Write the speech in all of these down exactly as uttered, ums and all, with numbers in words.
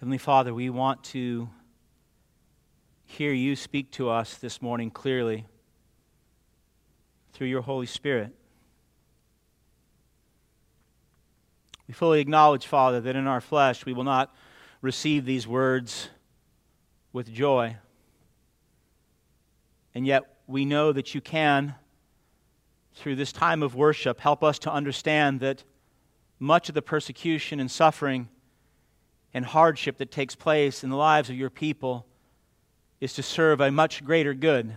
Heavenly Father, we want to hear you speak to us this morning clearly through your Holy Spirit. We fully acknowledge, Father, that in our flesh we will not receive these words with joy. And yet we know that you can, through this time of worship, help us to understand that much of the persecution and suffering and hardship that takes place in the lives of your people is to serve a much greater good,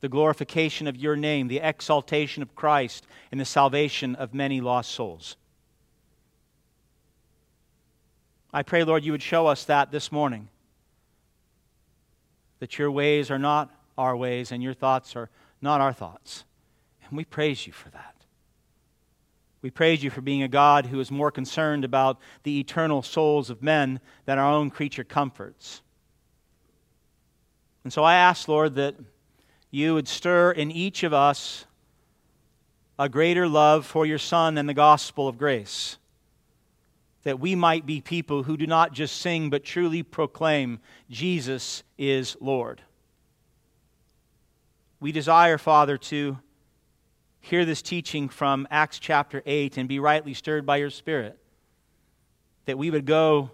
the glorification of your name, the exaltation of Christ, and the salvation of many lost souls. I pray, Lord, you would show us that this morning, that your ways are not our ways and your thoughts are not our thoughts. And we praise you for that. We praise you for being a God who is more concerned about the eternal souls of men than our own creature comforts. And so I ask, Lord, that you would stir in each of us a greater love for your Son and the gospel of grace, that we might be people who do not just sing but truly proclaim Jesus is Lord. We desire, Father, to hear this teaching from Acts chapter eight and be rightly stirred by your Spirit, that we would go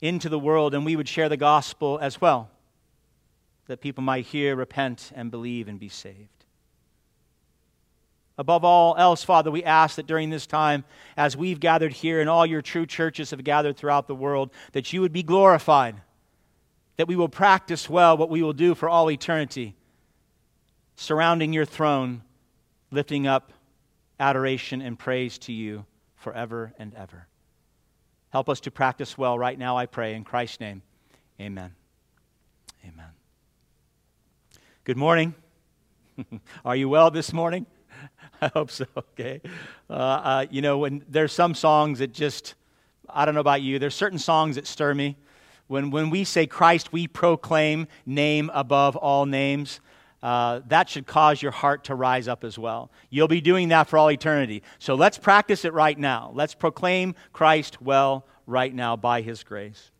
into the world and we would share the gospel as well, that people might hear, repent, and believe and be saved. Above all else, Father, we ask that during this time, as we've gathered here and all your true churches have gathered throughout the world, that you would be glorified, that we will practice well what we will do for all eternity, surrounding your throne, lifting up adoration and praise to you forever and ever. Help us to practice well right now, I pray, in Christ's name. Amen. Amen. Good morning. Are you well this morning? I hope so, okay. Uh, uh, you know, when there's some songs that just, I don't know about you, there's certain songs that stir me. When, when we say Christ, we proclaim name above all names. Uh, that should cause your heart to rise up as well. You'll be doing that for all eternity. So let's practice it right now. Let's proclaim Christ well right now by His grace.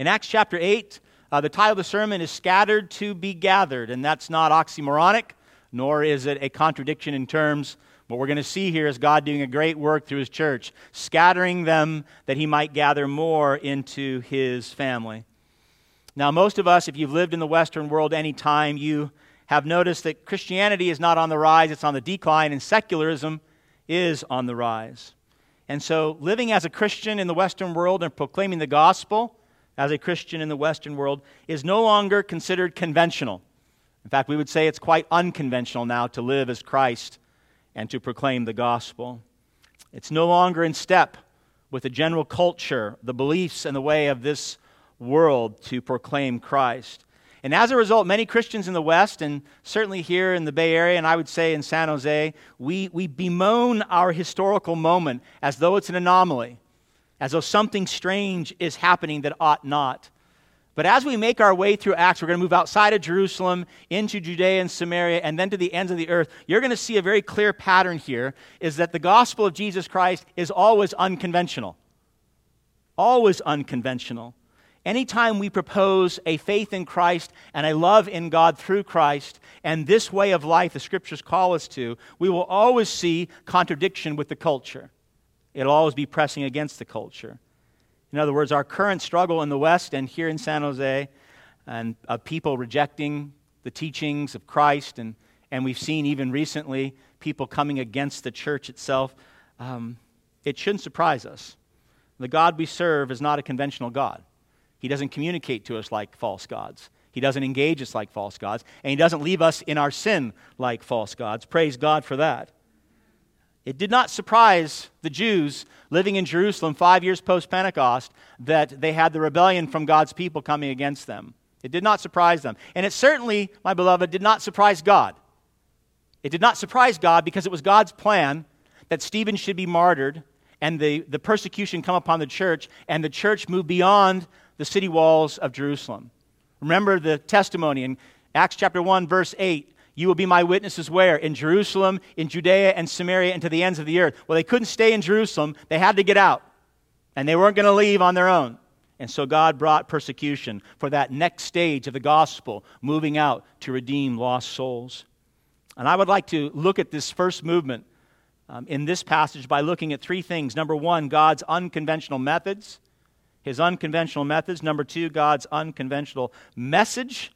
In Acts chapter eight, uh, the title of the sermon is Scattered to be Gathered, and that's not oxymoronic, nor is it a contradiction in terms. What we're going to see here is God doing a great work through His church, scattering them that He might gather more into His family. Now, most of us, if you've lived in the Western world any time, you have noticed that Christianity is not on the rise, it's on the decline, and secularism is on the rise. And so living as a Christian in the Western world and proclaiming the gospel as a Christian in the Western world is no longer considered conventional. In fact, we would say it's quite unconventional now to live as Christ and to proclaim the gospel. It's no longer in step with the general culture, the beliefs, and the way of this world to proclaim Christ. And as a result, many Christians in the West, and certainly here in the Bay Area, and I would say in San Jose, we, we bemoan our historical moment as though it's an anomaly, as though something strange is happening that ought not. But as we make our way through Acts, we're going to move outside of Jerusalem, into Judea and Samaria, and then to the ends of the earth. You're going to see a very clear pattern here, is that the gospel of Jesus Christ is always unconventional. Always unconventional. Anytime we propose a faith in Christ and a love in God through Christ and this way of life the Scriptures call us to, we will always see contradiction with the culture. It'll always be pressing against the culture. In other words, our current struggle in the West and here in San Jose and of people rejecting the teachings of Christ, and, and we've seen even recently people coming against the church itself, um, it shouldn't surprise us. The God we serve is not a conventional God. He doesn't communicate to us like false gods. He doesn't engage us like false gods. And He doesn't leave us in our sin like false gods. Praise God for that. It did not surprise the Jews living in Jerusalem five years post-Pentecost that they had the rebellion from God's people coming against them. It did not surprise them. And it certainly, my beloved, did not surprise God. It did not surprise God because it was God's plan that Stephen should be martyred and the, the persecution come upon the church and the church move beyond the city walls of Jerusalem. Remember the testimony in Acts chapter one, verse eight. You will be my witnesses where? In Jerusalem, in Judea and Samaria, and to the ends of the earth. Well, they couldn't stay in Jerusalem. They had to get out. And they weren't going to leave on their own. And so God brought persecution for that next stage of the gospel, moving out to redeem lost souls. And I would like to look at this first movement um, in this passage by looking at three things. Number one, God's unconventional methods. His unconventional methods. Number two, God's unconventional message.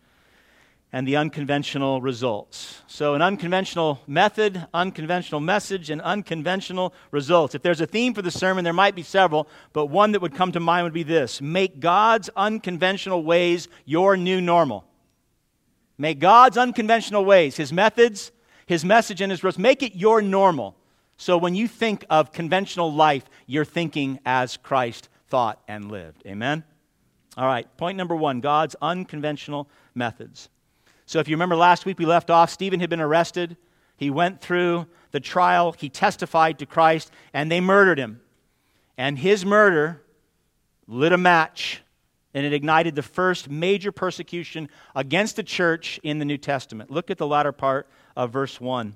And the unconventional results. So an unconventional method, unconventional message, and unconventional results. If there's a theme for the sermon, there might be several, but one that would come to mind would be this. Make God's unconventional ways your new normal. Make God's unconventional ways, His methods, His message, and His results. Make it your normal. So when you think of conventional life, you're thinking as Christ thought and lived. Amen? All right, point number one, God's unconventional methods. So if you remember last week we left off, Stephen had been arrested. He went through the trial. He testified to Christ, and they murdered him. And his murder lit a match, and it ignited the first major persecution against the church in the New Testament. Look at the latter part of verse one.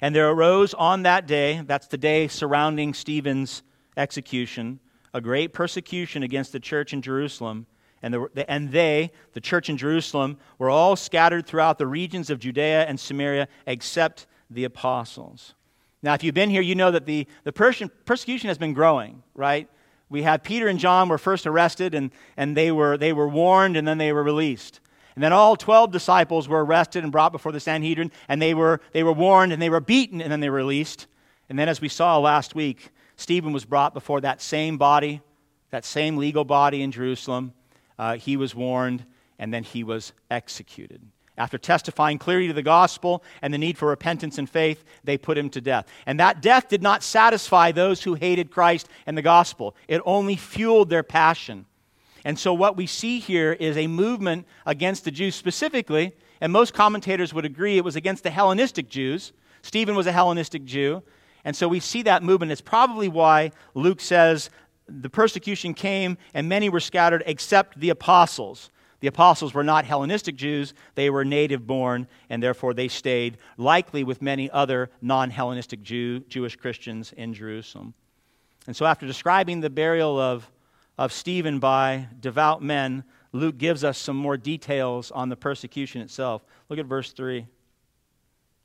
And there arose on that day, that's the day surrounding Stephen's execution, a great persecution against the church in Jerusalem. And, the, and they, the church in Jerusalem, were all scattered throughout the regions of Judea and Samaria, except the apostles. Now, if you've been here, you know that the, the Persian persecution has been growing, right? We had Peter and John were first arrested, and, and they were they were warned, and then they were released. And then all twelve disciples were arrested and brought before the Sanhedrin, and they were they were warned, and they were beaten, and then they were released. And then, as we saw last week, Stephen was brought before that same body, that same legal body in Jerusalem. Uh, he was warned, and then he was executed. After testifying clearly to the gospel and the need for repentance and faith, they put him to death. And that death did not satisfy those who hated Christ and the gospel. It only fueled their passion. And so what we see here is a movement against the Jews specifically, and most commentators would agree it was against the Hellenistic Jews. Stephen was a Hellenistic Jew. And so we see that movement. It's probably why Luke says, the persecution came, and many were scattered except the apostles. The apostles were not Hellenistic Jews. They were native-born, and therefore they stayed, likely with many other non-Hellenistic Jew, Jewish Christians in Jerusalem. And so after describing the burial of, of Stephen by devout men, Luke gives us some more details on the persecution itself. Look at verse three. It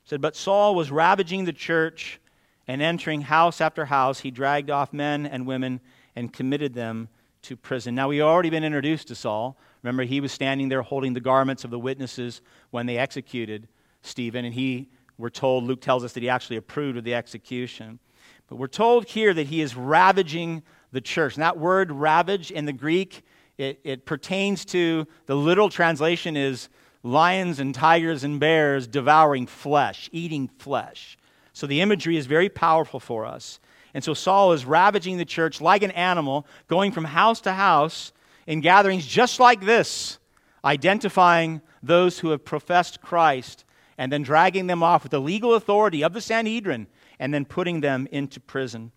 said, "But Saul was ravaging the church, and entering house after house, he dragged off men and women and committed them to prison." Now, we've already been introduced to Saul. Remember, he was standing there holding the garments of the witnesses when they executed Stephen, and he, we're told, Luke tells us that he actually approved of the execution. But we're told here that he is ravaging the church. And that word ravage in the Greek, it, it pertains to, the literal translation is lions and tigers and bears devouring flesh, eating flesh. So the imagery is very powerful for us. And so Saul is ravaging the church like an animal, going from house to house in gatherings just like this, identifying those who have professed Christ and then dragging them off with the legal authority of the Sanhedrin and then putting them into prison.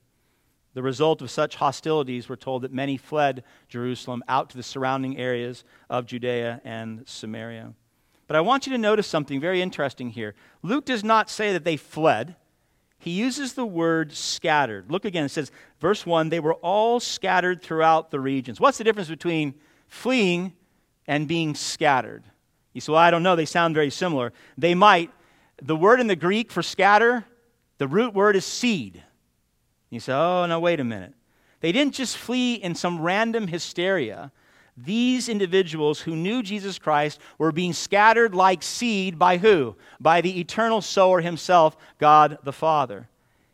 The result of such hostilities, we're told that many fled Jerusalem out to the surrounding areas of Judea and Samaria. But I want you to notice something very interesting here. Luke does not say that they fled. He uses the word scattered. Look again, it says, verse one, they were all scattered throughout the regions. What's the difference between fleeing and being scattered? You say, well, I don't know. They sound very similar. They might. The word in the Greek for scatter, the root word is seed. You say, oh, no, wait a minute. They didn't just flee in some random hysteria. These individuals who knew Jesus Christ were being scattered like seed by who? By the eternal sower himself, God the Father.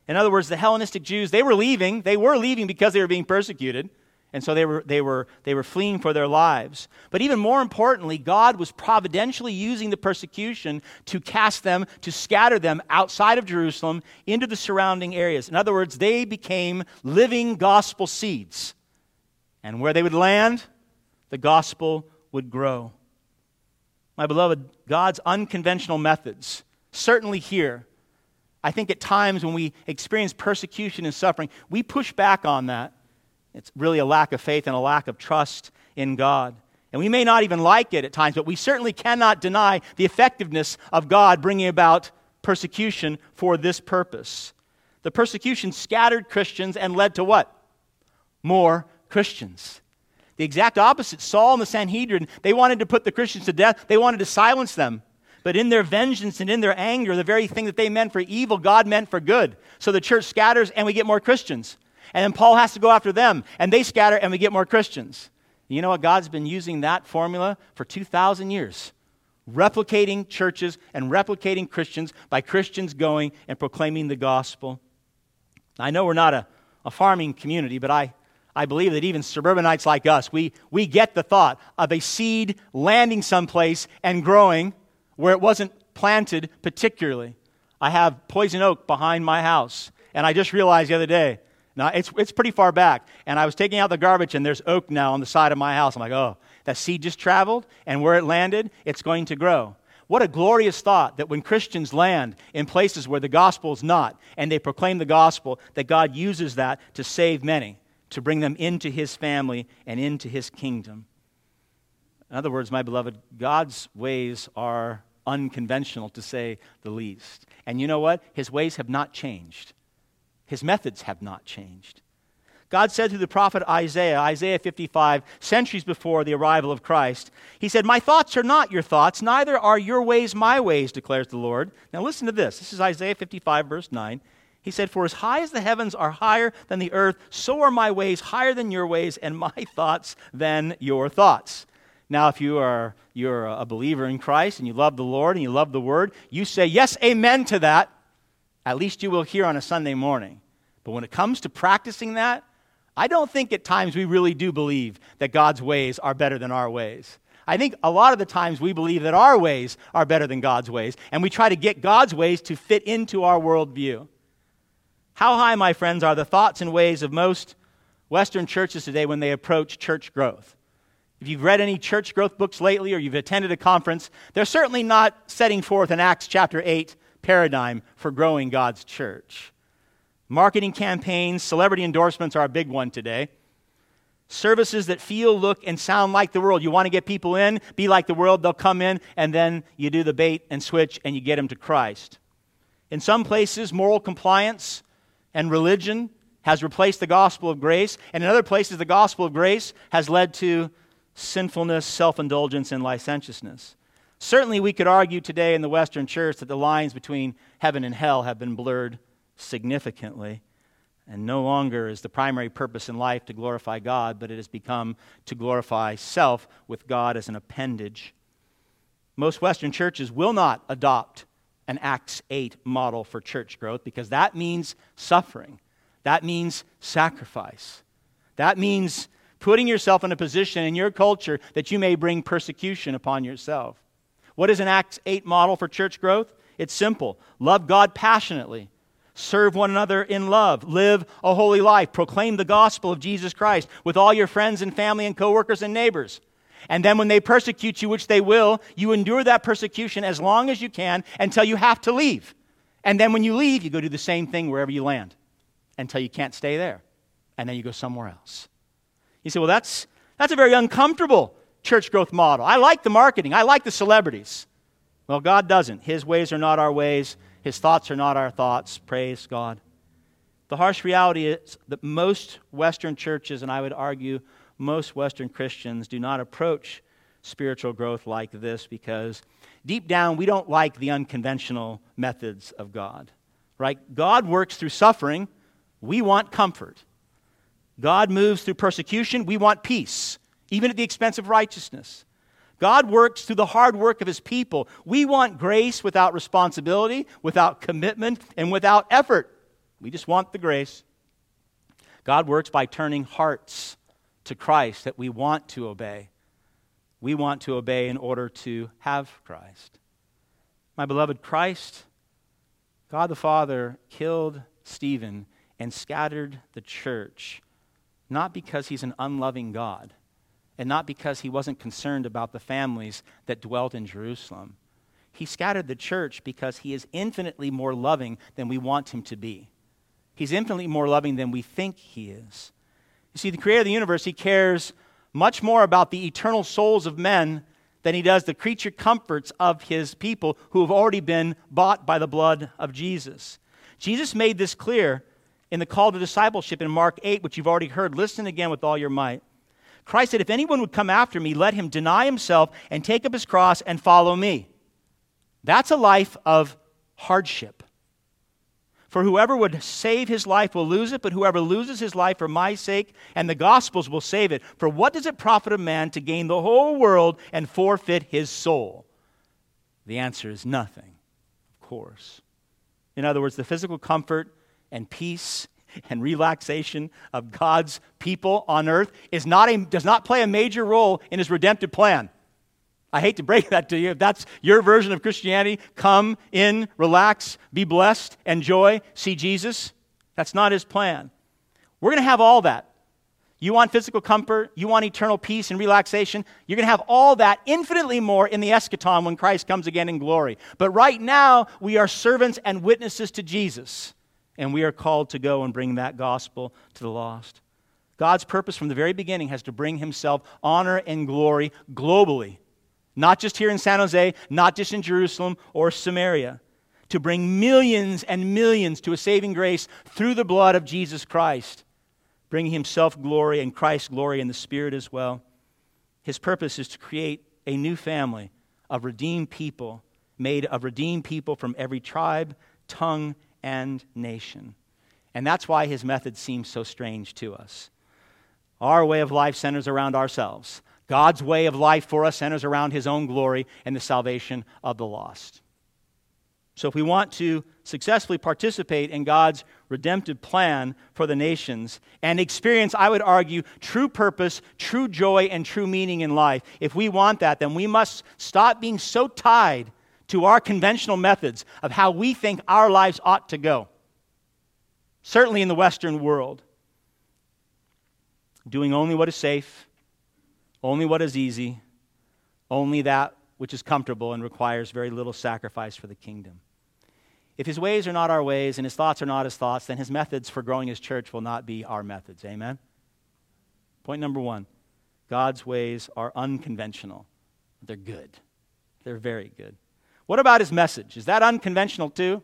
In other words, the Hellenistic Jews, they were leaving. They were leaving because they were being persecuted. And so they were, they were, they were fleeing for their lives. But even more importantly, God was providentially using the persecution to cast them, to scatter them outside of Jerusalem into the surrounding areas. In other words, they became living gospel seeds. And where they would land, the gospel would grow. My beloved, God's unconventional methods, certainly here, I think at times when we experience persecution and suffering, we push back on that. It's really a lack of faith and a lack of trust in God. And we may not even like it at times, but we certainly cannot deny the effectiveness of God bringing about persecution for this purpose. The persecution scattered Christians and led to what? more Christians. The exact opposite. Saul and the Sanhedrin, they wanted to put the Christians to death. They wanted to silence them. But in their vengeance and in their anger, the very thing that they meant for evil, God meant for good. So the church scatters and we get more Christians. And then Paul has to go after them, and they scatter and we get more Christians. You know what? God's been using that formula for two thousand years, replicating churches and replicating Christians by Christians going and proclaiming the gospel. I know we're not a, a farming community, but I, I believe that even suburbanites like us, we, we get the thought of a seed landing someplace and growing where it wasn't planted particularly. I have poison oak behind my house, and I just realized the other day, now, it's it's pretty far back, and I was taking out the garbage, and there's oak now on the side of my house. I'm like, oh, that seed just traveled, and where it landed, it's going to grow. What a glorious thought that when Christians land in places where the gospel is not, and they proclaim the gospel, that God uses that to save many, to bring them into His family and into His kingdom. In other words, my beloved, God's ways are unconventional, to say the least. And you know what? His ways have not changed. His methods have not changed. God said through the prophet Isaiah, Isaiah fifty-five, centuries before the arrival of Christ, He said, "My thoughts are not your thoughts, neither are your ways my ways, declares the Lord." Now listen to this. This is Isaiah fifty-five, verse nine. He said, "For as high as the heavens are higher than the earth, so are my ways higher than your ways, and my thoughts than your thoughts." Now, if you are you're a believer in Christ, and you love the Lord, and you love the Word, you say, yes, amen to that. At least you will hear on a Sunday morning. But when it comes to practicing that, I don't think at times we really do believe that God's ways are better than our ways. I think a lot of the times we believe that our ways are better than God's ways, and we try to get God's ways to fit into our worldview. How high, my friends, are the thoughts and ways of most Western churches today when they approach church growth? If you've read any church growth books lately, or you've attended a conference, they're certainly not setting forth in Acts chapter eight paradigm for growing God's church. Marketing campaigns, celebrity endorsements are a big one today. Services that feel, look, and sound like the world. You want to get people in, be like the world, they'll come in, and then you do the bait and switch and you get them to Christ. In some places, moral compliance and religion has replaced the gospel of grace, and in other places, the gospel of grace has led to sinfulness, self-indulgence, and licentiousness. Certainly, we could argue today in the Western church that the lines between heaven and hell have been blurred significantly, and no longer is the primary purpose in life to glorify God, but it has become to glorify self with God as an appendage. Most Western churches will not adopt an Acts eight model for church growth because that means suffering. That means sacrifice. That means putting yourself in a position in your culture that you may bring persecution upon yourself. What is an Acts eight model for church growth? It's simple. Love God passionately. Serve one another in love. Live a holy life. Proclaim the gospel of Jesus Christ with all your friends and family and coworkers and neighbors. And then when they persecute you, which they will, you endure that persecution as long as you can until you have to leave. And then when you leave, you go do the same thing wherever you land until you can't stay there. And then you go somewhere else. You say, well, that's that's a very uncomfortable church growth model. I like the marketing. I like the celebrities. Well, God doesn't. His ways are not our ways. His thoughts are not our thoughts. Praise God. The harsh reality is that most Western churches, and I would argue most Western Christians, do not approach spiritual growth like this because deep down we don't like the unconventional methods of God. Right? God works through suffering. We want comfort. God moves through persecution. We want peace, even at the expense of righteousness. God works through the hard work of His people. We want grace without responsibility, without commitment, and without effort. We just want the grace. God works by turning hearts to Christ that we want to obey. We want to obey in order to have Christ. My beloved, Christ, God the Father, killed Stephen and scattered the church, not because He's an unloving God, and not because He wasn't concerned about the families that dwelt in Jerusalem. He scattered the church because He is infinitely more loving than we want Him to be. He's infinitely more loving than we think He is. You see, the Creator of the universe, He cares much more about the eternal souls of men than He does the creature comforts of His people who have already been bought by the blood of Jesus. Jesus made this clear in the call to discipleship in Mark eight, which you've already heard, listen again with all your might. Christ said, if anyone would come after me, let him deny himself and take up his cross and follow me. That's a life of hardship. For whoever would save his life will lose it, but whoever loses his life for my sake and the gospel's will save it. For what does it profit a man to gain the whole world and forfeit his soul? The answer is nothing, of course. In other words, the physical comfort and peace and relaxation of God's people on earth is not a, does not play a major role in his redemptive plan. I hate to break that to you. If that's your version of Christianity, come in, relax, be blessed, enjoy, see Jesus. That's not his plan. We're going to have all that. You want physical comfort, you want eternal peace and relaxation, you're going to have all that infinitely more in the eschaton when Christ comes again in glory. But right now, we are servants and witnesses to Jesus, and we are called to go and bring that gospel to the lost. God's purpose from the very beginning has to bring himself honor and glory globally. Not just here in San Jose, not just in Jerusalem or Samaria, to bring millions and millions to a saving grace through the blood of Jesus Christ, bringing himself glory and Christ's glory and the Spirit as well. His purpose is to create a new family of redeemed people, made of redeemed people from every tribe, tongue, and nation. And that's why his method seems so strange to us. Our way of life centers around ourselves. God's way of life for us centers around his own glory and the salvation of the lost. So if we want to successfully participate in God's redemptive plan for the nations and experience, I would argue, true purpose, true joy, and true meaning in life, if we want that, then we must stop being so tied to our conventional methods of how we think our lives ought to go. Certainly in the Western world, doing only what is safe, only what is easy, only that which is comfortable and requires very little sacrifice for the kingdom. If his ways are not our ways and his thoughts are not his thoughts, then his methods for growing his church will not be our methods. Amen? Point number one, God's ways are unconventional. They're good. They're very good. What about his message? Is that unconventional too?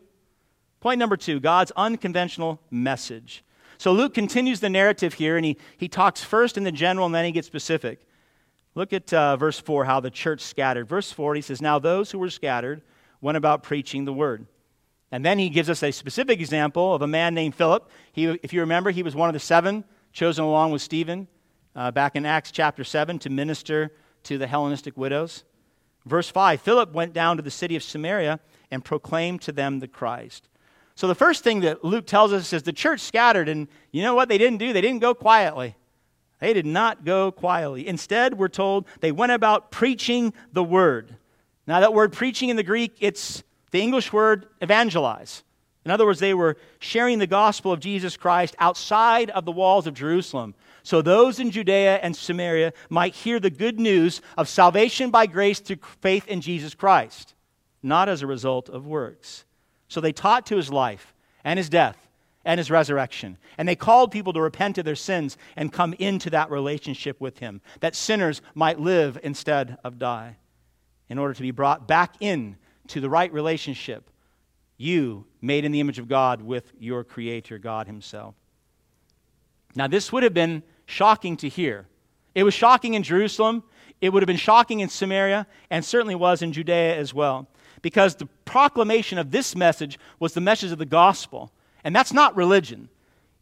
Point number two, God's unconventional message. So Luke continues the narrative here, and he, he talks first in the general, and then he gets specific. Look at uh, verse four, how the church scattered. Verse four, he says, now those who were scattered went about preaching the word. And then he gives us a specific example of a man named Philip. He, if you remember, he was one of the seven chosen along with Stephen uh, back in Acts chapter seven to minister to the Hellenistic widows. Verse five, Philip went down to the city of Samaria and proclaimed to them the Christ. So the first thing that Luke tells us is the church scattered, and you know what they didn't do? They didn't go quietly. They did not go quietly. Instead, we're told they went about preaching the word. Now, that word preaching in the Greek, it's the English word evangelize. In other words, they were sharing the gospel of Jesus Christ outside of the walls of Jerusalem, so those in Judea and Samaria might hear the good news of salvation by grace through faith in Jesus Christ, not as a result of works. So they taught to his life and his death and his resurrection. And they called people to repent of their sins and come into that relationship with him, that sinners might live instead of die. In order to be brought back in to the right relationship, you made in the image of God with your Creator, God himself. Now this would have been shocking to hear. It was shocking in Jerusalem. It would have been shocking in Samaria, and certainly was in Judea as well, because the proclamation of this message was the message of the gospel. And that's not religion.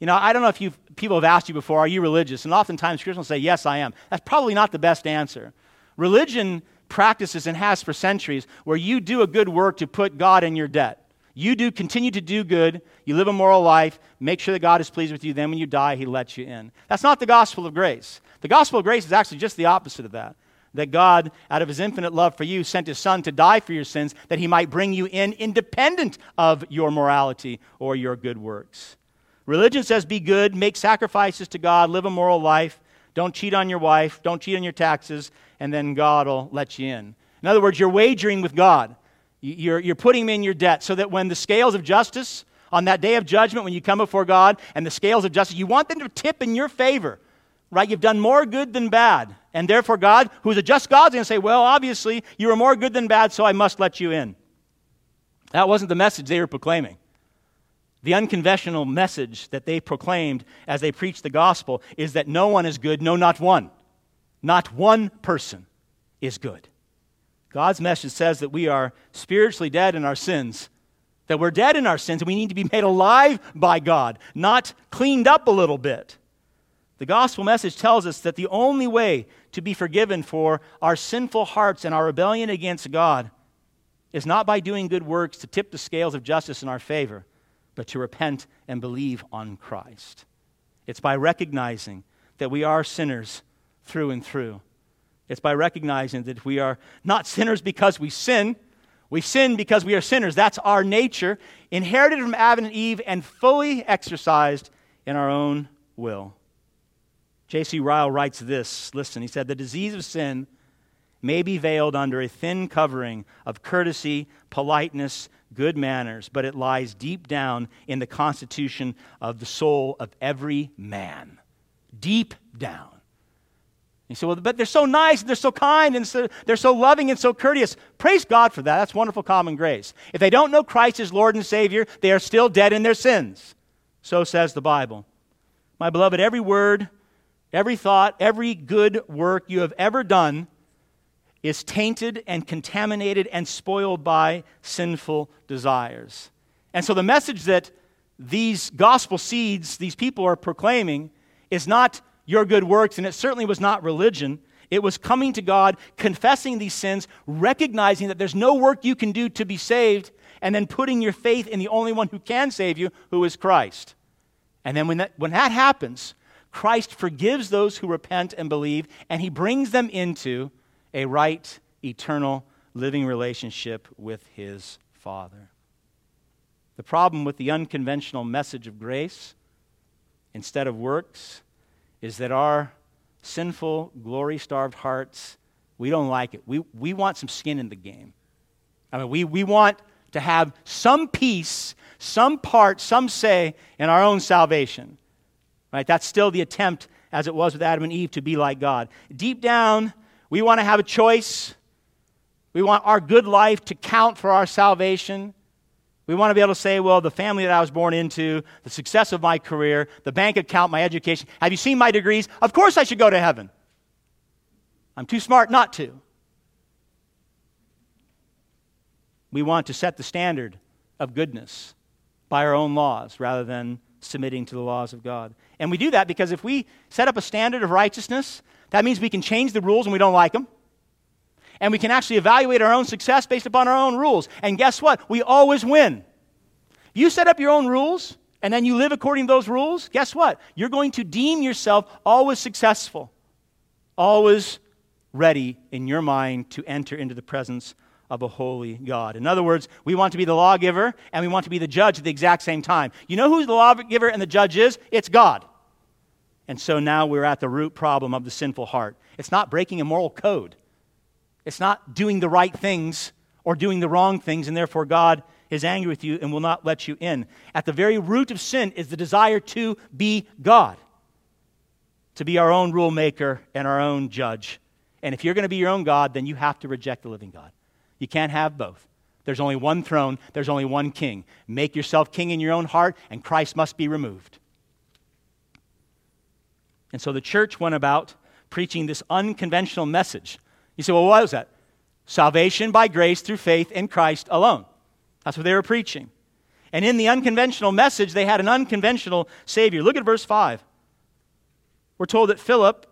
You know, I don't know if you've, people have asked you before, are you religious? And oftentimes Christians say, yes, I am. That's probably not the best answer. Religion practices and has for centuries where you do a good work to put God in your debt. You do continue to do good. You live a moral life. Make sure that God is pleased with you. Then when you die, he lets you in. That's not the gospel of grace. The gospel of grace is actually just the opposite of that. That God, out of his infinite love for you, sent his son to die for your sins, that he might bring you in independent of your morality or your good works. Religion says be good, make sacrifices to God, live a moral life, don't cheat on your wife, don't cheat on your taxes, and then God will let you in. In other words, you're wagering with God. You're, you're putting him in your debt so that when the scales of justice, on that day of judgment when you come before God, and the scales of justice, you want them to tip in your favor. Right? You've done more good than bad. And therefore God, who's a just God, is going to say, well, obviously, you were more good than bad, so I must let you in. That wasn't the message they were proclaiming. The unconventional message that they proclaimed as they preached the gospel is that no one is good, no, not one. Not one person is good. God's message says that we are spiritually dead in our sins, that we're dead in our sins, and we need to be made alive by God, not cleaned up a little bit. The gospel message tells us that the only way to be forgiven for our sinful hearts and our rebellion against God is not by doing good works to tip the scales of justice in our favor, but to repent and believe on Christ. It's by recognizing that we are sinners through and through. It's by recognizing that we are not sinners because we sin. We sin because we are sinners. That's our nature, inherited from Adam and Eve and fully exercised in our own will. J C Ryle writes this, listen, he said, "The disease of sin may be veiled under a thin covering of courtesy, politeness, good manners, but it lies deep down in the constitution of the soul of every man." Deep down. You say, well, but they're so nice, and they're so kind, and so, they're so loving and so courteous. Praise God for that. That's wonderful common grace. If they don't know Christ as Lord and Savior, they are still dead in their sins. So says the Bible. My beloved, every word, every thought, every good work you have ever done is tainted and contaminated and spoiled by sinful desires. And so the message that these gospel seeds, these people are proclaiming, is not your good works, and it certainly was not religion. It was coming to God, confessing these sins, recognizing that there's no work you can do to be saved, and then putting your faith in the only one who can save you, who is Christ. And then when that, when that happens, Christ forgives those who repent and believe, and he brings them into a right, eternal, living relationship with his Father. The problem with the unconventional message of grace instead of works is that our sinful, glory-starved hearts, we don't like it. We we want some skin in the game. I mean, we, we want to have some piece, some part, some say in our own salvation. Right? That's still the attempt, as it was with Adam and Eve, to be like God. Deep down, we want to have a choice. We want our good life to count for our salvation. We want to be able to say, well, the family that I was born into, the success of my career, the bank account, my education, have you seen my degrees? Of course I should go to heaven. I'm too smart not to. We want to set the standard of goodness by our own laws rather than submitting to the laws of God. And we do that because if we set up a standard of righteousness, that means we can change the rules when we don't like them. And we can actually evaluate our own success based upon our own rules. And guess what? We always win. You set up your own rules, and then you live according to those rules, guess what? You're going to deem yourself always successful, always ready in your mind to enter into the presence of a holy God. In other words, we want to be the lawgiver, and we want to be the judge at the exact same time. You know who the lawgiver and the judge is? It's God. And so now we're at the root problem of the sinful heart. It's not breaking a moral code. It's not doing the right things or doing the wrong things, and therefore God is angry with you and will not let you in. At the very root of sin is the desire to be God, to be our own rule maker and our own judge. And if you're going to be your own God, then you have to reject the living God. You can't have both. There's only one throne. There's only one king. Make yourself king in your own heart, and Christ must be removed. And so the church went about preaching this unconventional message. You say, well, what was that? Salvation by grace through faith in Christ alone. That's what they were preaching. And in the unconventional message, they had an unconventional Savior. Look at verse five. We're told that Philip,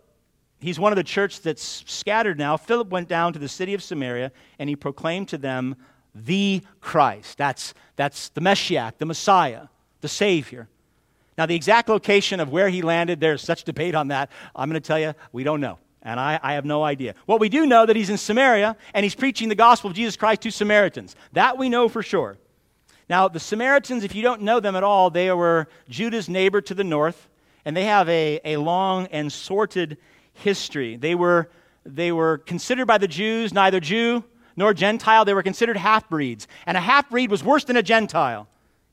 he's one of the church that's scattered now. Philip went down to the city of Samaria, and he proclaimed to them the Christ. That's, that's the Messiah, the Messiah, the Savior. Now, the exact location of where he landed, there's such debate on that. I'm going to tell you, we don't know, and I, I have no idea. What we do know that he's in Samaria, and he's preaching the gospel of Jesus Christ to Samaritans. That we know for sure. Now, the Samaritans, if you don't know them at all, they were Judah's neighbor to the north, and they have a, a long and sordid history. They were, they were considered by the Jews neither Jew nor Gentile. They were considered half-breeds, and a half-breed was worse than a Gentile,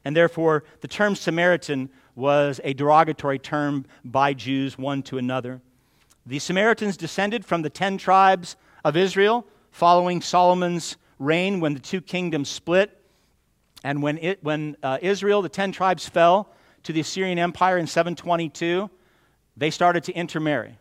and therefore the term Samaritan was a derogatory term by Jews one to another. The Samaritans descended from the ten tribes of Israel following Solomon's reign when the two kingdoms split. And when it, when uh, Israel, the ten tribes, fell to the Assyrian Empire in seven twenty-two, they started to intermarry.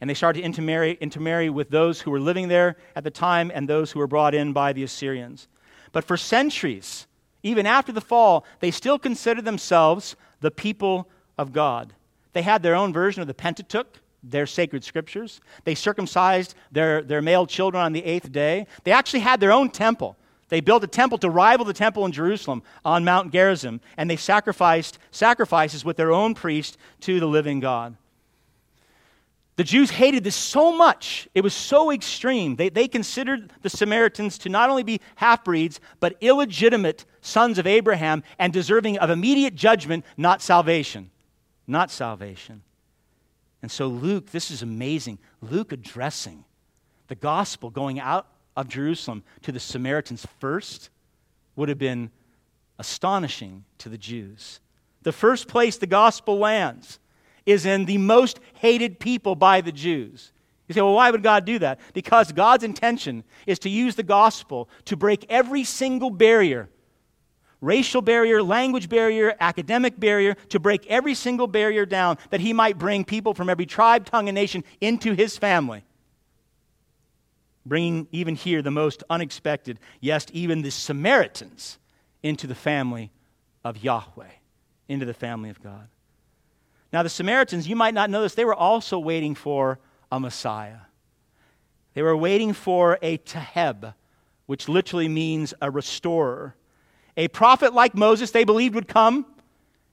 And they started to intermarry, intermarry with those who were living there at the time and those who were brought in by the Assyrians. But for centuries, even after the fall, they still considered themselves the people of God. They had their own version of the Pentateuch, their sacred scriptures. They circumcised their, their male children on the eighth day. They actually had their own temple. They built a temple to rival the temple in Jerusalem on Mount Gerizim, and they sacrificed sacrifices with their own priest to the living God. The Jews hated this so much. It was so extreme. They, they considered the Samaritans to not only be half-breeds, but illegitimate sons of Abraham and deserving of immediate judgment, not salvation. Not salvation. And so Luke, this is amazing. Luke addressing the gospel going out of Jerusalem to the Samaritans first would have been astonishing to the Jews. The first place the gospel lands is in the most hated people by the Jews. You say, well, why would God do that? Because God's intention is to use the gospel to break every single barrier, racial barrier, language barrier, academic barrier, to break every single barrier down that he might bring people from every tribe, tongue, and nation into his family. Bringing even here the most unexpected, yes, even the Samaritans into the family of Yahweh, into the family of God. Now, the Samaritans, you might not know this, they were also waiting for a Messiah. They were waiting for a Teheb, which literally means a restorer. A prophet like Moses, they believed, would come,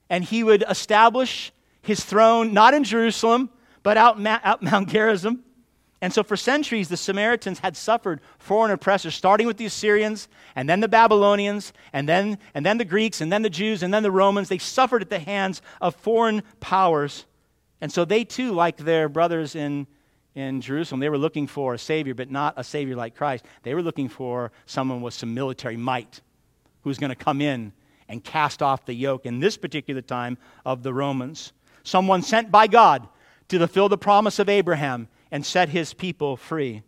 and he would establish his throne, not in Jerusalem, but out, Ma- out Mount Gerizim. And so for centuries, the Samaritans had suffered foreign oppressors, starting with the Assyrians, and then the Babylonians, and then, and then the Greeks, and then the Jews, and then the Romans. They suffered at the hands of foreign powers. And so they too, like their brothers in, in Jerusalem, they were looking for a Savior, but not a Savior like Christ. They were looking for someone with some military might who's going to come in and cast off the yoke, in this particular time, of the Romans. Someone sent by God to fulfill the promise of Abraham and set his people free.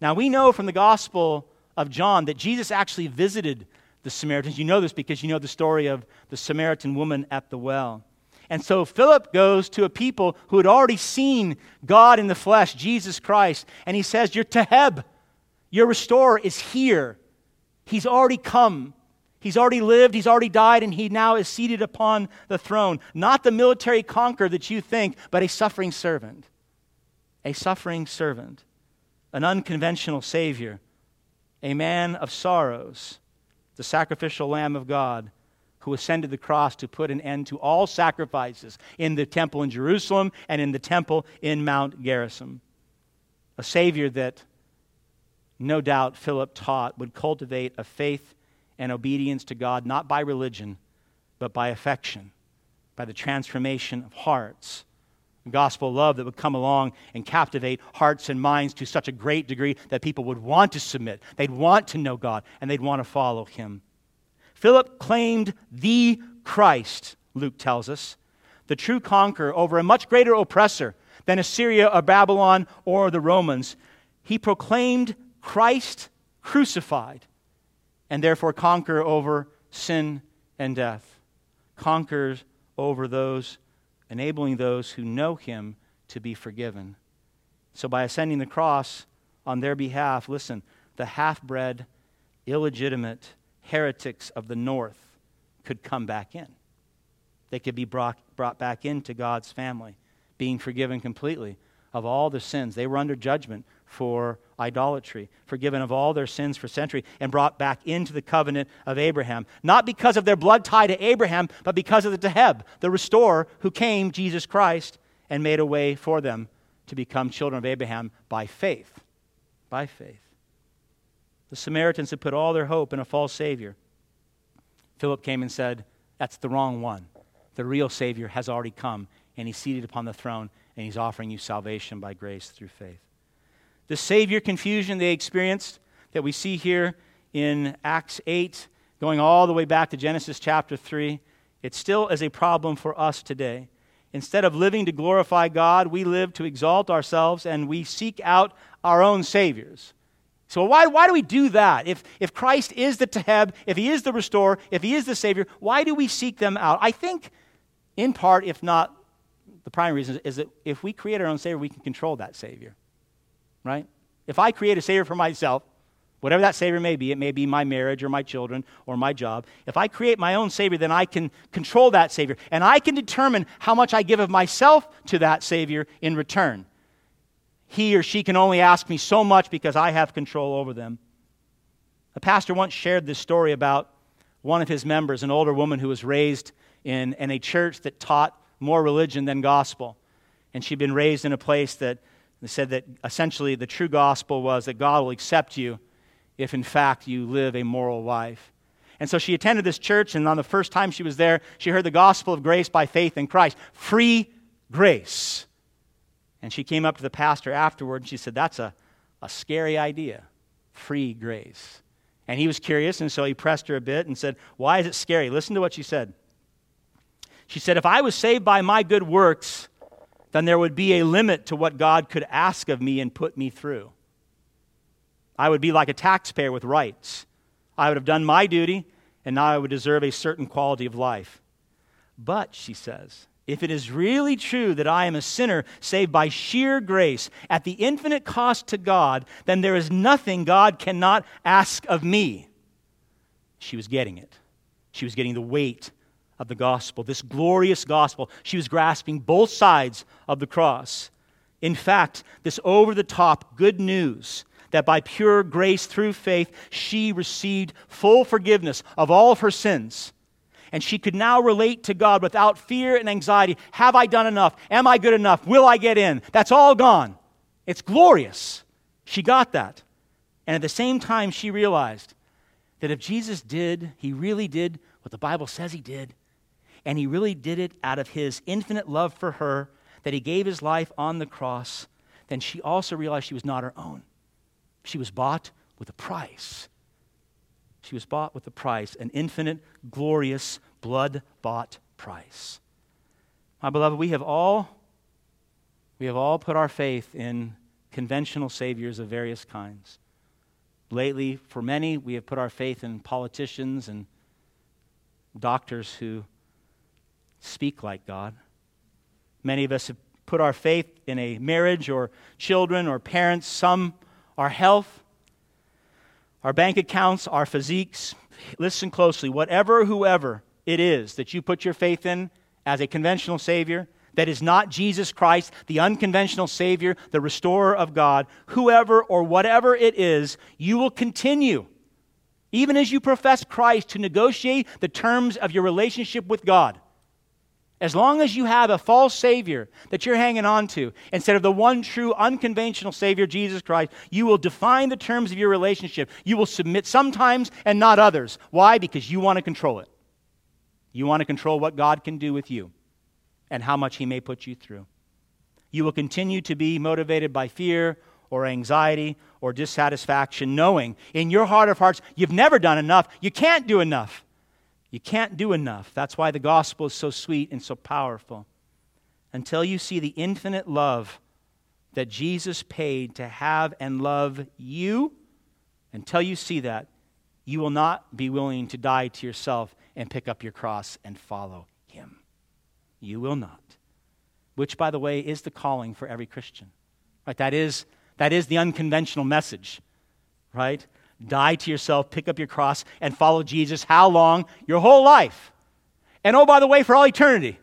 Now we know from the Gospel of John that Jesus actually visited the Samaritans. You know this because you know the story of the Samaritan woman at the well. And so Philip goes to a people who had already seen God in the flesh, Jesus Christ, and he says, your Teheb, your restorer is here. He's already come. He's already lived, he's already died, and he now is seated upon the throne. Not the military conqueror that you think, but a suffering servant. A suffering servant, an unconventional Savior, a man of sorrows, the sacrificial Lamb of God who ascended the cross to put an end to all sacrifices in the temple in Jerusalem and in the temple in Mount Gerizim. A Savior that no doubt Philip taught would cultivate a faith and obedience to God, not by religion, but by affection, by the transformation of hearts. Gospel love that would come along and captivate hearts and minds to such a great degree that people would want to submit. They'd want to know God, and they'd want to follow him. Philip claimed the Christ, Luke tells us, the true conqueror over a much greater oppressor than Assyria or Babylon or the Romans. He proclaimed Christ crucified, and therefore conqueror over sin and death, conquers over those, enabling those who know him to be forgiven. So by ascending the cross on their behalf, listen, the half-bred, illegitimate heretics of the north could come back in. They could be brought, brought back into God's family, being forgiven completely of all their sins. They were under judgment for idolatry, forgiven of all their sins for centuries, and brought back into the covenant of Abraham. Not because of their blood tie to Abraham, but because of the Teheb, the restorer who came, Jesus Christ, and made a way for them to become children of Abraham by faith. By faith. The Samaritans had put all their hope in a false Savior. Philip came and said, that's the wrong one. The real Savior has already come, and he's seated upon the throne, and he's offering you salvation by grace through faith. The Savior confusion they experienced that we see here in Acts eight, going all the way back to Genesis chapter three, it still is a problem for us today. Instead of living to glorify God, we live to exalt ourselves, and we seek out our own saviors. So why, why do we do that? If, if Christ is the Teheb, if he is the restorer, if he is the Savior, why do we seek them out? I think in part, if not the primary reason, is that if we create our own Savior, we can control that Savior, right? If I create a Savior for myself, whatever that Savior may be, it may be my marriage or my children or my job. If I create my own Savior, then I can control that Savior, and I can determine how much I give of myself to that Savior in return. He or she can only ask me so much because I have control over them. A pastor once shared this story about one of his members, an older woman who was raised in, in a church that taught more religion than gospel. And she'd been raised in a place that said that essentially the true gospel was that God will accept you if in fact you live a moral life. And so she attended this church, and on the first time she was there, she heard the gospel of grace by faith in Christ. Free grace. And she came up to the pastor afterward, and she said, that's a, a scary idea, free grace. And he was curious, and so he pressed her a bit and said, why is it scary? Listen to what she said. She said, if I was saved by my good works, then there would be a limit to what God could ask of me and put me through. I would be like a taxpayer with rights. I would have done my duty, and now I would deserve a certain quality of life. But, she says, if it is really true that I am a sinner saved by sheer grace at the infinite cost to God, then there is nothing God cannot ask of me. She was getting it. She was getting the weight of the gospel, this glorious gospel. She was grasping both sides of the cross. In fact, this over-the-top good news that by pure grace through faith, she received full forgiveness of all of her sins. And she could now relate to God without fear and anxiety. Have I done enough? Am I good enough? Will I get in? That's all gone. It's glorious. She got that. And at the same time, she realized that if Jesus did, he really did what the Bible says he did, and he really did it out of his infinite love for her, that he gave his life on the cross, then she also realized she was not her own. She was bought with a price. She was bought with a price, an infinite, glorious, blood-bought price. My beloved, we have all, we have all put our faith in conventional saviors of various kinds. Lately, for many, we have put our faith in politicians and doctors who speak like God. Many of us have put our faith in a marriage or children or parents, some our health, our bank accounts, our physiques. Listen closely. Whatever, whoever it is that you put your faith in as a conventional Savior that is not Jesus Christ, the unconventional Savior, the restorer of God, whoever or whatever it is, you will continue, even as you profess Christ, to negotiate the terms of your relationship with God. As long as you have a false Savior that you're hanging on to, instead of the one true, unconventional Savior, Jesus Christ, you will define the terms of your relationship. You will submit sometimes and not others. Why? Because you want to control it. You want to control what God can do with you and how much he may put you through. You will continue to be motivated by fear or anxiety or dissatisfaction, knowing in your heart of hearts you've never done enough, you can't do enough. You can't do enough. That's why the gospel is so sweet and so powerful. Until you see the infinite love that Jesus paid to have and love you, until you see that, you will not be willing to die to yourself and pick up your cross and follow him. You will not. Which, by the way, is the calling for every Christian. Right? That is, that is the unconventional message, right? Die to yourself, pick up your cross, and follow Jesus. How long? Your whole life. And oh, by the way, for all eternity,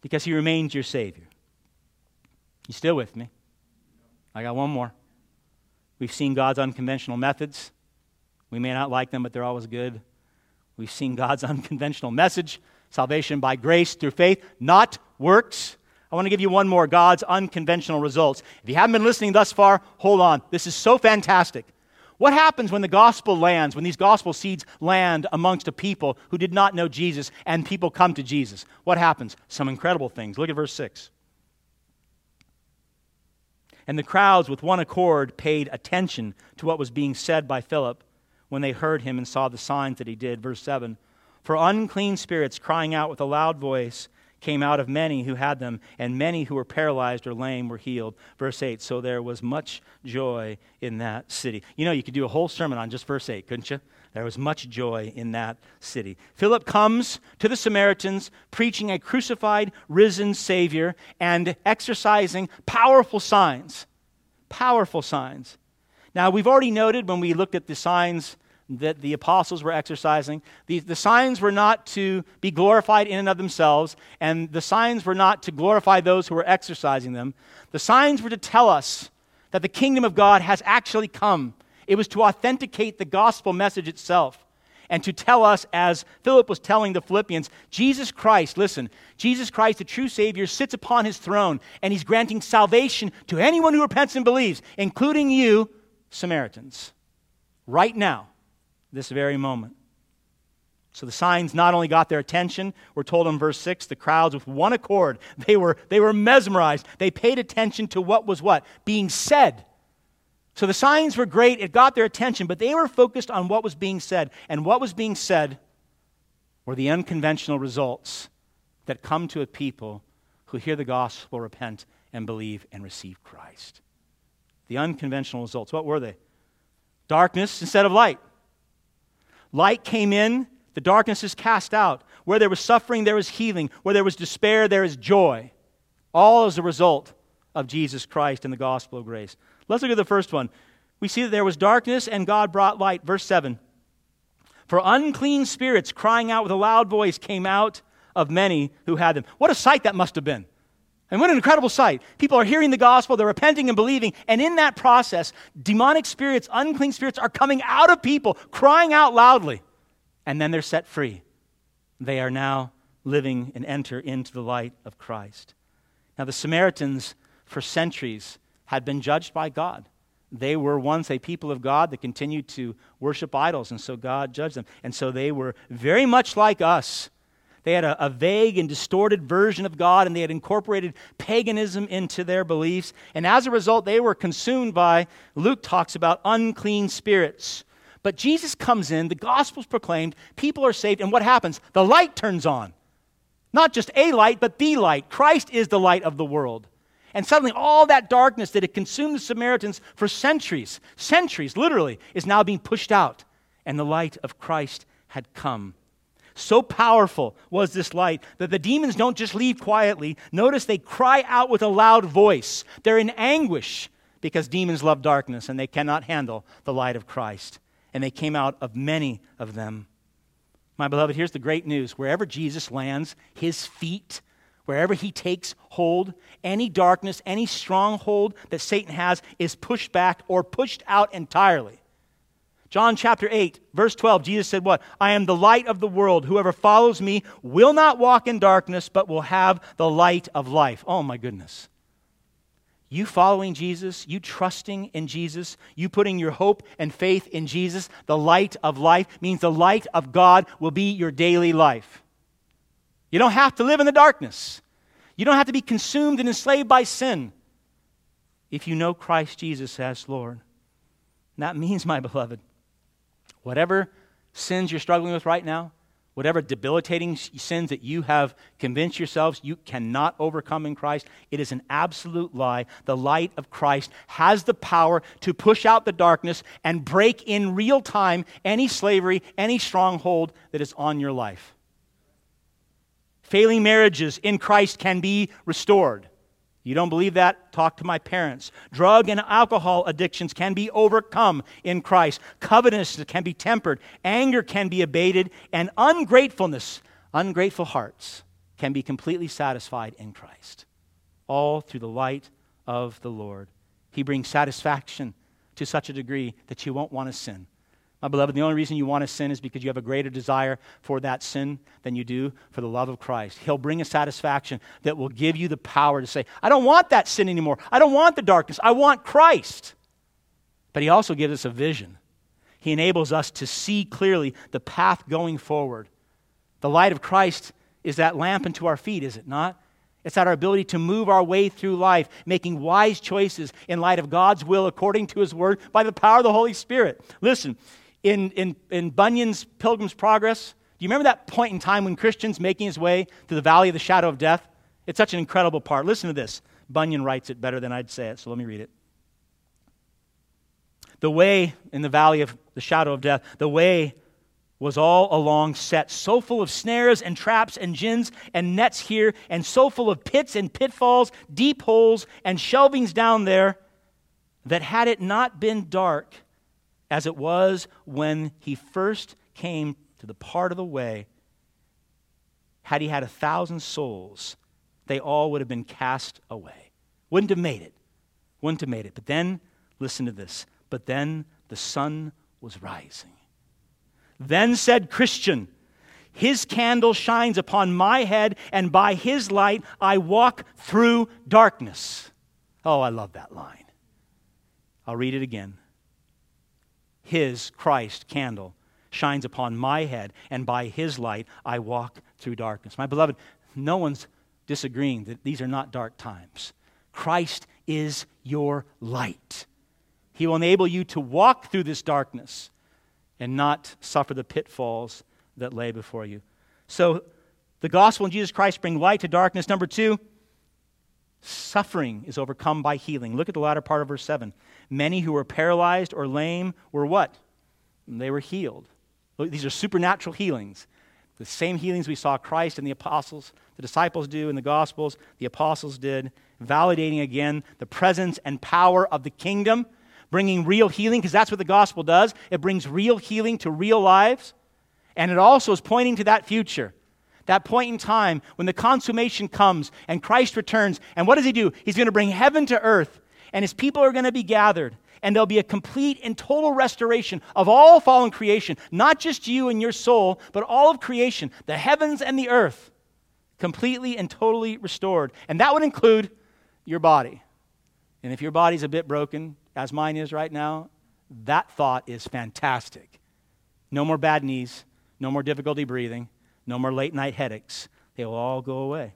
because he remains your Savior. You still with me? I got one more. We've seen God's unconventional methods. We may not like them, but they're always good. We've seen God's unconventional message, salvation by grace through faith, not works. I want to give you one more, God's unconventional results. If you haven't been listening thus far, hold on. This is so fantastic. What happens when the gospel lands, when these gospel seeds land amongst a people who did not know Jesus and people come to Jesus? What happens? Some incredible things. Look at verse six. And the crowds with one accord paid attention to what was being said by Philip when they heard him and saw the signs that he did. Verse seven, for unclean spirits crying out with a loud voice came out of many who had them, and many who were paralyzed or lame were healed. Verse eight, so there was much joy in that city. You know, you could do a whole sermon on just verse eight, couldn't you? There was much joy in that city. Philip comes to the Samaritans preaching a crucified, risen Savior and exercising powerful signs. Powerful signs. Now, we've already noted when we looked at the signs that the apostles were exercising, the, the signs were not to be glorified in and of themselves, and the signs were not to glorify those who were exercising them. The signs were to tell us that the kingdom of God has actually come. It was to authenticate the gospel message itself and to tell us, as Philip was telling the Philippians, Jesus Christ, listen, Jesus Christ, the true Savior, sits upon his throne, and he's granting salvation to anyone who repents and believes, including you, Samaritans, right now, this very moment. So the signs not only got their attention, we're told in verse six, the crowds with one accord, they were, they were mesmerized. They paid attention to what was what? Being said. So the signs were great, it got their attention, but they were focused on what was being said. And what was being said were the unconventional results that come to a people who hear the gospel, repent, and believe, and receive Christ. The unconventional results, what were they? Darkness instead of light. Light came in, the darkness is cast out. Where there was suffering, there was healing. Where there was despair, there is joy. All as a result of Jesus Christ and the gospel of grace. Let's look at the first one. We see that there was darkness and God brought light. Verse seven. For unclean spirits crying out with a loud voice came out of many who had them. What a sight that must have been. And what an incredible sight. People are hearing the gospel, they're repenting and believing, and in that process, demonic spirits, unclean spirits are coming out of people, crying out loudly, and then they're set free. They are now living and enter into the light of Christ. Now the Samaritans, for centuries, had been judged by God. They were once a people of God that continued to worship idols, and so God judged them. And so they were very much like us. They had a, a vague and distorted version of God, and they had incorporated paganism into their beliefs. And as a result, they were consumed by, Luke talks about unclean spirits. But Jesus comes in, the gospel's proclaimed, people are saved, and what happens? The light turns on. Not just a light, but the light. Christ is the light of the world. And suddenly all that darkness that had consumed the Samaritans for centuries, centuries literally, is now being pushed out. And the light of Christ had come. So powerful was this light that the demons don't just leave quietly. Notice they cry out with a loud voice. They're in anguish because demons love darkness and they cannot handle the light of Christ. And they came out of many of them. My beloved, here's the great news. Wherever Jesus lands, his feet, wherever he takes hold, any darkness, any stronghold that Satan has is pushed back or pushed out entirely. John chapter eight, verse twelve, Jesus said what? I am the light of the world. Whoever follows me will not walk in darkness, but will have the light of life. Oh my goodness. You following Jesus, you trusting in Jesus, you putting your hope and faith in Jesus, the light of life means the light of God will be your daily life. You don't have to live in the darkness. You don't have to be consumed and enslaved by sin if you know Christ Jesus as Lord. And that means, my beloved, whatever sins you're struggling with right now, whatever debilitating sins that you have convinced yourselves you cannot overcome in Christ, it is an absolute lie. The light of Christ has the power to push out the darkness and break in real time any slavery, any stronghold that is on your life. Failing marriages in Christ can be restored. You don't believe that? Talk to my parents. Drug and alcohol addictions can be overcome in Christ. Covetousness can be tempered. Anger can be abated. And ungratefulness, ungrateful hearts, can be completely satisfied in Christ. All through the light of the Lord. He brings satisfaction to such a degree that you won't want to sin. My beloved, the only reason you want to sin is because you have a greater desire for that sin than you do for the love of Christ. He'll bring a satisfaction that will give you the power to say, I don't want that sin anymore. I don't want the darkness. I want Christ. But he also gives us a vision. He enables us to see clearly the path going forward. The light of Christ is that lamp unto our feet, is it not? It's that our ability to move our way through life, making wise choices in light of God's will according to his word by the power of the Holy Spirit. Listen, In, in in Bunyan's Pilgrim's Progress, Do you remember that point in time when Christian's making his way through the valley of the shadow of death? It's such an incredible part. Listen to this. Bunyan writes it better than I'd say it, so let me read it. The way in the valley of the shadow of death, the way was all along set, so full of snares and traps and gins and nets here, and so full of pits and pitfalls, deep holes and shelvings down there, that had it not been dark as it was when he first came to the part of the way, had he had a thousand souls, they all would have been cast away. Wouldn't have made it. Wouldn't have made it. But then, listen to this, but then the sun was rising. Then said Christian, his candle shines upon my head, and by his light I walk through darkness. Oh, I love that line. I'll read it again. His, Christ, candle shines upon my head, and by his light I walk through darkness. My beloved, no one's disagreeing that these are not dark times. Christ is your light. He will enable you to walk through this darkness and not suffer the pitfalls that lay before you. So the gospel and Jesus Christ bring light to darkness. Number two, suffering is overcome by healing. Look at the latter part of verse seven. Many who were paralyzed or lame were what? They were healed. These are supernatural healings. The same healings we saw Christ and the apostles, the disciples do in the gospels, the apostles did, validating again the presence and power of the kingdom, bringing real healing, because that's what the gospel does. It brings real healing to real lives. And it also is pointing to that future, that point in time when the consummation comes and Christ returns. And what does he do? He's going to bring heaven to earth, and his people are going to be gathered, and there'll be a complete and total restoration of all fallen creation, not just you and your soul, but all of creation, the heavens and the earth, completely and totally restored. And that would include your body. And if your body's a bit broken, as mine is right now, that thought is fantastic. No more bad knees, no more difficulty breathing, no more late night headaches. They will all go away.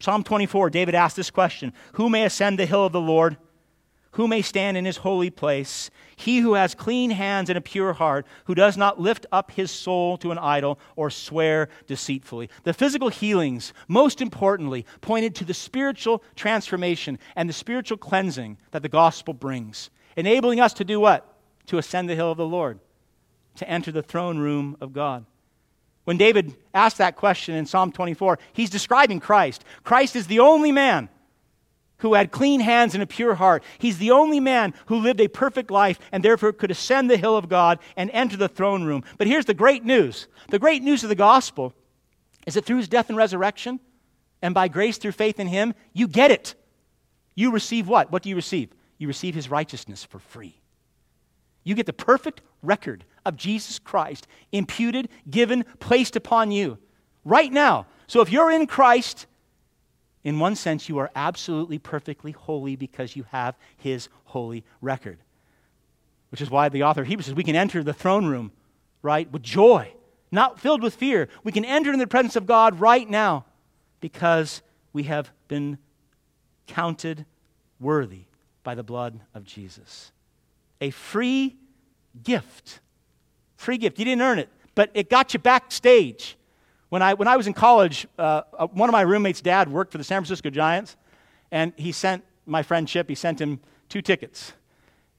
Psalm twenty-four, David asked this question, who may ascend the hill of the Lord? Who may stand in his holy place? He who has clean hands and a pure heart, who does not lift up his soul to an idol or swear deceitfully. The physical healings, most importantly, pointed to the spiritual transformation and the spiritual cleansing that the gospel brings, enabling us to do what? To ascend the hill of the Lord, to enter the throne room of God. When David asked that question in Psalm twenty-four, he's describing Christ. Christ is the only man who had clean hands and a pure heart. He's the only man who lived a perfect life and therefore could ascend the hill of God and enter the throne room. But here's the great news. The great news of the gospel is that through his death and resurrection, and by grace through faith in him, you get it. You receive what? What do you receive? You receive his righteousness for free. You get the perfect record of Jesus Christ imputed, given, placed upon you right now. So if you're in Christ, in one sense, you are absolutely perfectly holy because you have his holy record, which is why the author of Hebrews says we can enter the throne room, right, with joy, not filled with fear. We can enter in the presence of God right now because we have been counted worthy by the blood of Jesus. A free gift, free gift. You didn't earn it, but it got you backstage. When I when I was in college, uh, one of my roommates' dad worked for the San Francisco Giants, and he sent my friend Chip, he sent him two tickets.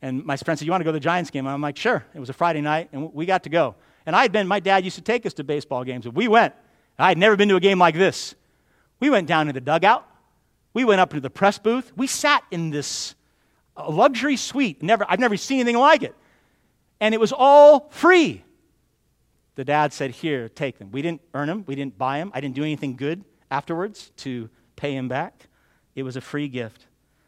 And my friend said, you want to go to the Giants game? And I'm like, sure. It was a Friday night, and we got to go. And I had been, my dad used to take us to baseball games, and we went. I had never been to a game like this. We went down to the dugout. We went up into the press booth. We sat in this luxury suite. Never, I've never seen anything like it. And it was all free. The dad said, here, take them. We didn't earn them. We didn't buy them. I didn't do anything good afterwards to pay him back. It was a free gift.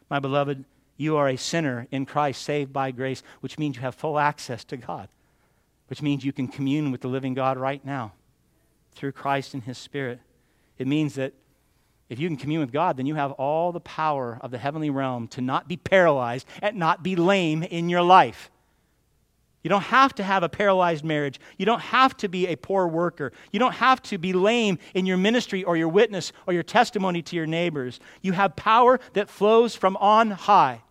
My beloved, you are a sinner in Christ, saved by grace, which means you have full access to God, which means you can commune with the living God right now through Christ and his Spirit. It means that if you can commune with God, then you have all the power of the heavenly realm to not be paralyzed and not be lame in your life. You don't have to have a paralyzed marriage. You don't have to be a poor worker. You don't have to be lame in your ministry or your witness or your testimony to your neighbors. You have power that flows from on high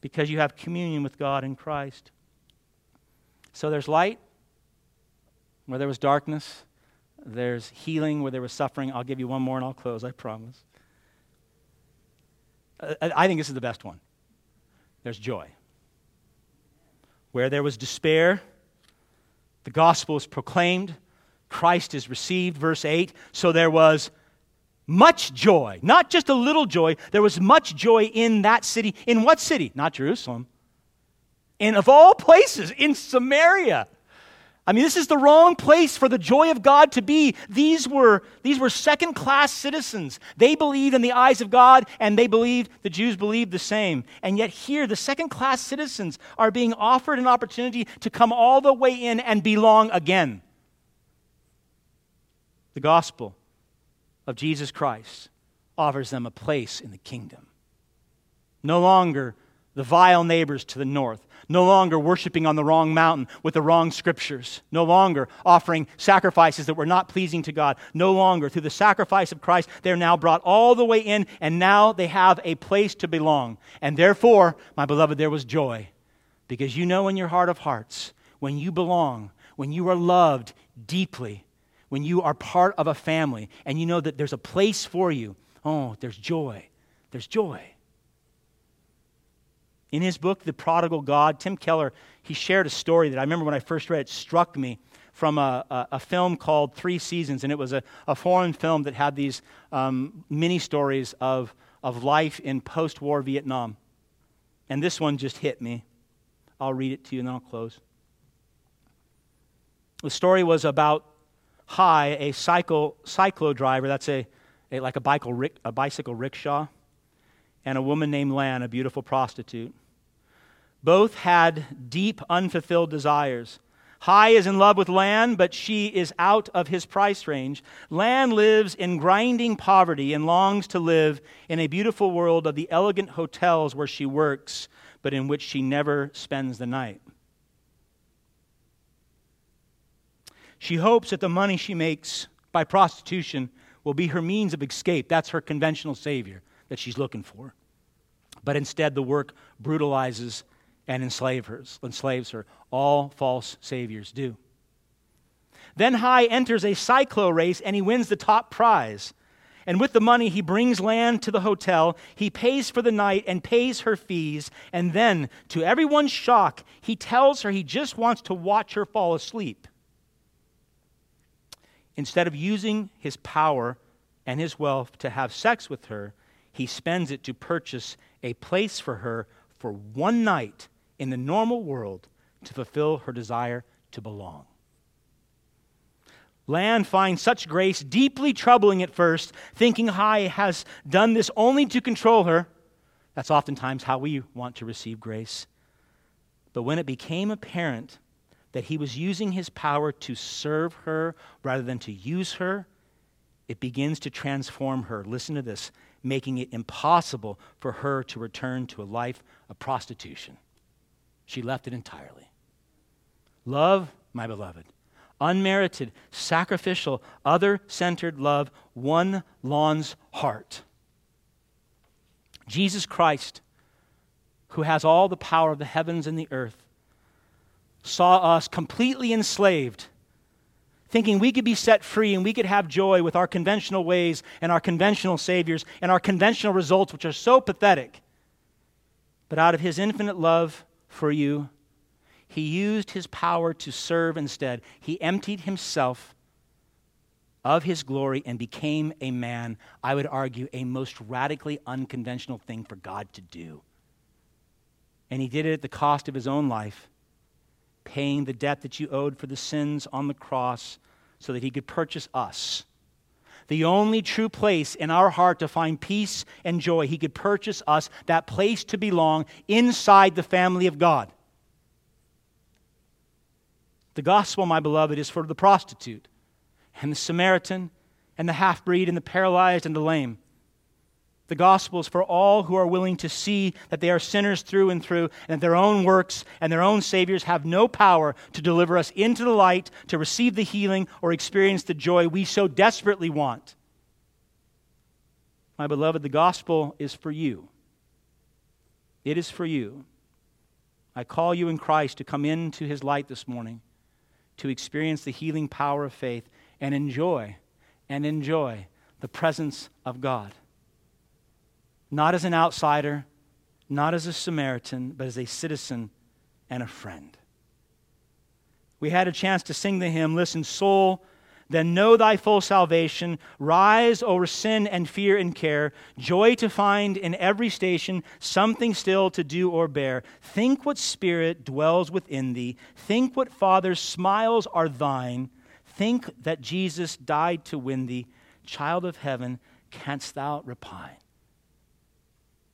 because you have communion with God in Christ. So there's light, Where there was darkness, there's healing. Where there was suffering, I'll give you one more and I'll close, I promise. I think this is the best one. There's joy. Where there was despair, the gospel is proclaimed. Christ is received, verse eight. So there was much joy, not just a little joy. There was much joy in that city. In what city? Not Jerusalem. And of all places, in Samaria. I mean, this is the wrong place for the joy of God to be. These were, these were second-class citizens. They believed in the eyes of God, and they believed, the Jews believed the same. And yet here, the second-class citizens are being offered an opportunity to come all the way in and belong again. The gospel of Jesus Christ offers them a place in the kingdom. No longer the vile neighbors to the north, no longer worshiping on the wrong mountain with the wrong scriptures, no longer offering sacrifices that were not pleasing to God, no longer through the sacrifice of Christ, they're now brought all the way in, and now they have a place to belong. And therefore, my beloved, there was joy, because you know in your heart of hearts, when you belong, when you are loved deeply, when you are part of a family, and you know that there's a place for you, oh, there's joy, there's joy. In his book, The Prodigal God, Tim Keller, he shared a story that I remember when I first read it, struck me, from a, a, a film called Three Seasons, and it was a, a foreign film that had these um, mini stories of, of life in post-war Vietnam. And this one just hit me. I'll read it to you and then I'll close. The story was about Hai, a cycle, cyclo driver, that's a, a like a bicycle, a bicycle rickshaw, and a woman named Lan, a beautiful prostitute. Both had deep, unfulfilled desires. Hai is in love with Lan, but she is out of his price range. Lan lives in grinding poverty and longs to live in a beautiful world of the elegant hotels where she works, but in which she never spends the night. She hopes that the money she makes by prostitution will be her means of escape. That's her conventional savior that she's looking for. But instead, the work brutalizes and enslaves her. All false saviors do. Then Hai enters a cyclo race, and he wins the top prize. And with the money, he brings Lan to the hotel. He pays for the night and pays her fees. And then, to everyone's shock, he tells her he just wants to watch her fall asleep. Instead of using his power and his wealth to have sex with her, he spends it to purchase a place for her for one night in the normal world to fulfill her desire to belong. Lan finds such grace deeply troubling at first, thinking Hai has done this only to control her. That's oftentimes how we want to receive grace. But when it became apparent that he was using his power to serve her rather than to use her, it begins to transform her. Listen to this. Making it impossible for her to return to a life of prostitution. She left it entirely. Love, my beloved, unmerited, sacrificial, other-centered love, one lawns heart. Jesus Christ, who has all the power of the heavens and the earth, saw us completely enslaved, thinking we could be set free and we could have joy with our conventional ways and our conventional saviors and our conventional results, which are so pathetic. But out of his infinite love for you, he used his power to serve instead. He emptied himself of his glory and became a man, I would argue, a most radically unconventional thing for God to do. And he did it at the cost of his own life, paying the debt that you owed for the sins on the cross so that he could purchase us. The only true place in our heart to find peace and joy, he could purchase us, that place to belong inside the family of God. The gospel, my beloved, is for the prostitute and the Samaritan and the half-breed and the paralyzed and the lame. The gospel is for all who are willing to see that they are sinners through and through, and that their own works and their own saviors have no power to deliver us into the light, to receive the healing, or experience the joy we so desperately want. My beloved, the gospel is for you. It is for you. I call you in Christ to come into his light this morning, to experience the healing power of faith and enjoy, and enjoy the presence of God. Not as an outsider, not as a Samaritan, but as a citizen and a friend. We had a chance to sing the hymn, "Listen, soul, then know thy full salvation. Rise o'er sin and fear and care. Joy to find in every station, something still to do or bear. Think what spirit dwells within thee. Think what Father's smiles are thine. Think that Jesus died to win thee. Child of heaven, canst thou repine?"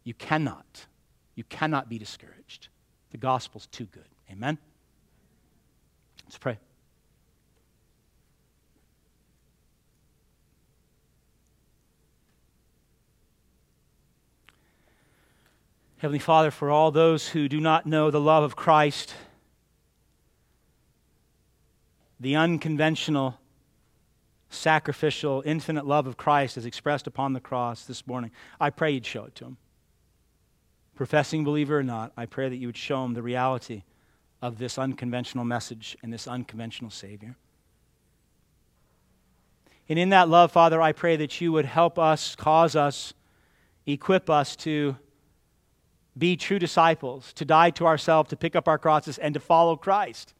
You cannot. You cannot be discouraged. The gospel's too good. Amen? Let's pray. Heavenly Father, for all those who do not know the love of Christ, the unconventional, sacrificial, infinite love of Christ as expressed upon the cross this morning, I pray you'd show it to them. Professing believer or not, I pray that you would show them the reality of this unconventional message and this unconventional Savior. And in that love, Father, I pray that you would help us, cause us, equip us to be true disciples, to die to ourselves, to pick up our crosses, and to follow Christ.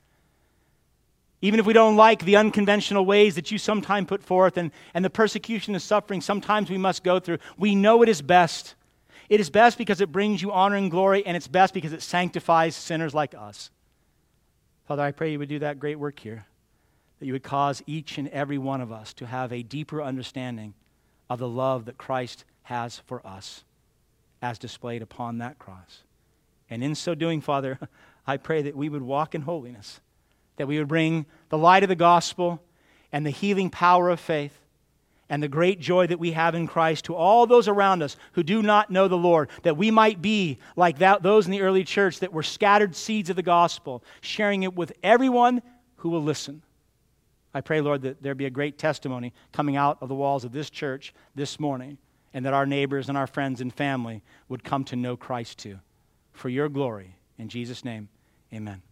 Even if we don't like the unconventional ways that you sometimes put forth and, and the persecution and suffering sometimes we must go through, we know it is best. It is best because it brings you honor and glory, and it's best because it sanctifies sinners like us. Father, I pray you would do that great work here, that you would cause each and every one of us to have a deeper understanding of the love that Christ has for us, as displayed upon that cross. And in so doing, Father, I pray that we would walk in holiness, that we would bring the light of the gospel and the healing power of faith and the great joy that we have in Christ to all those around us who do not know the Lord, that we might be like that, those in the early church that were scattered seeds of the gospel, sharing it with everyone who will listen. I pray, Lord, that there be a great testimony coming out of the walls of this church this morning, and that our neighbors and our friends and family would come to know Christ too. For your glory, in Jesus' name, amen.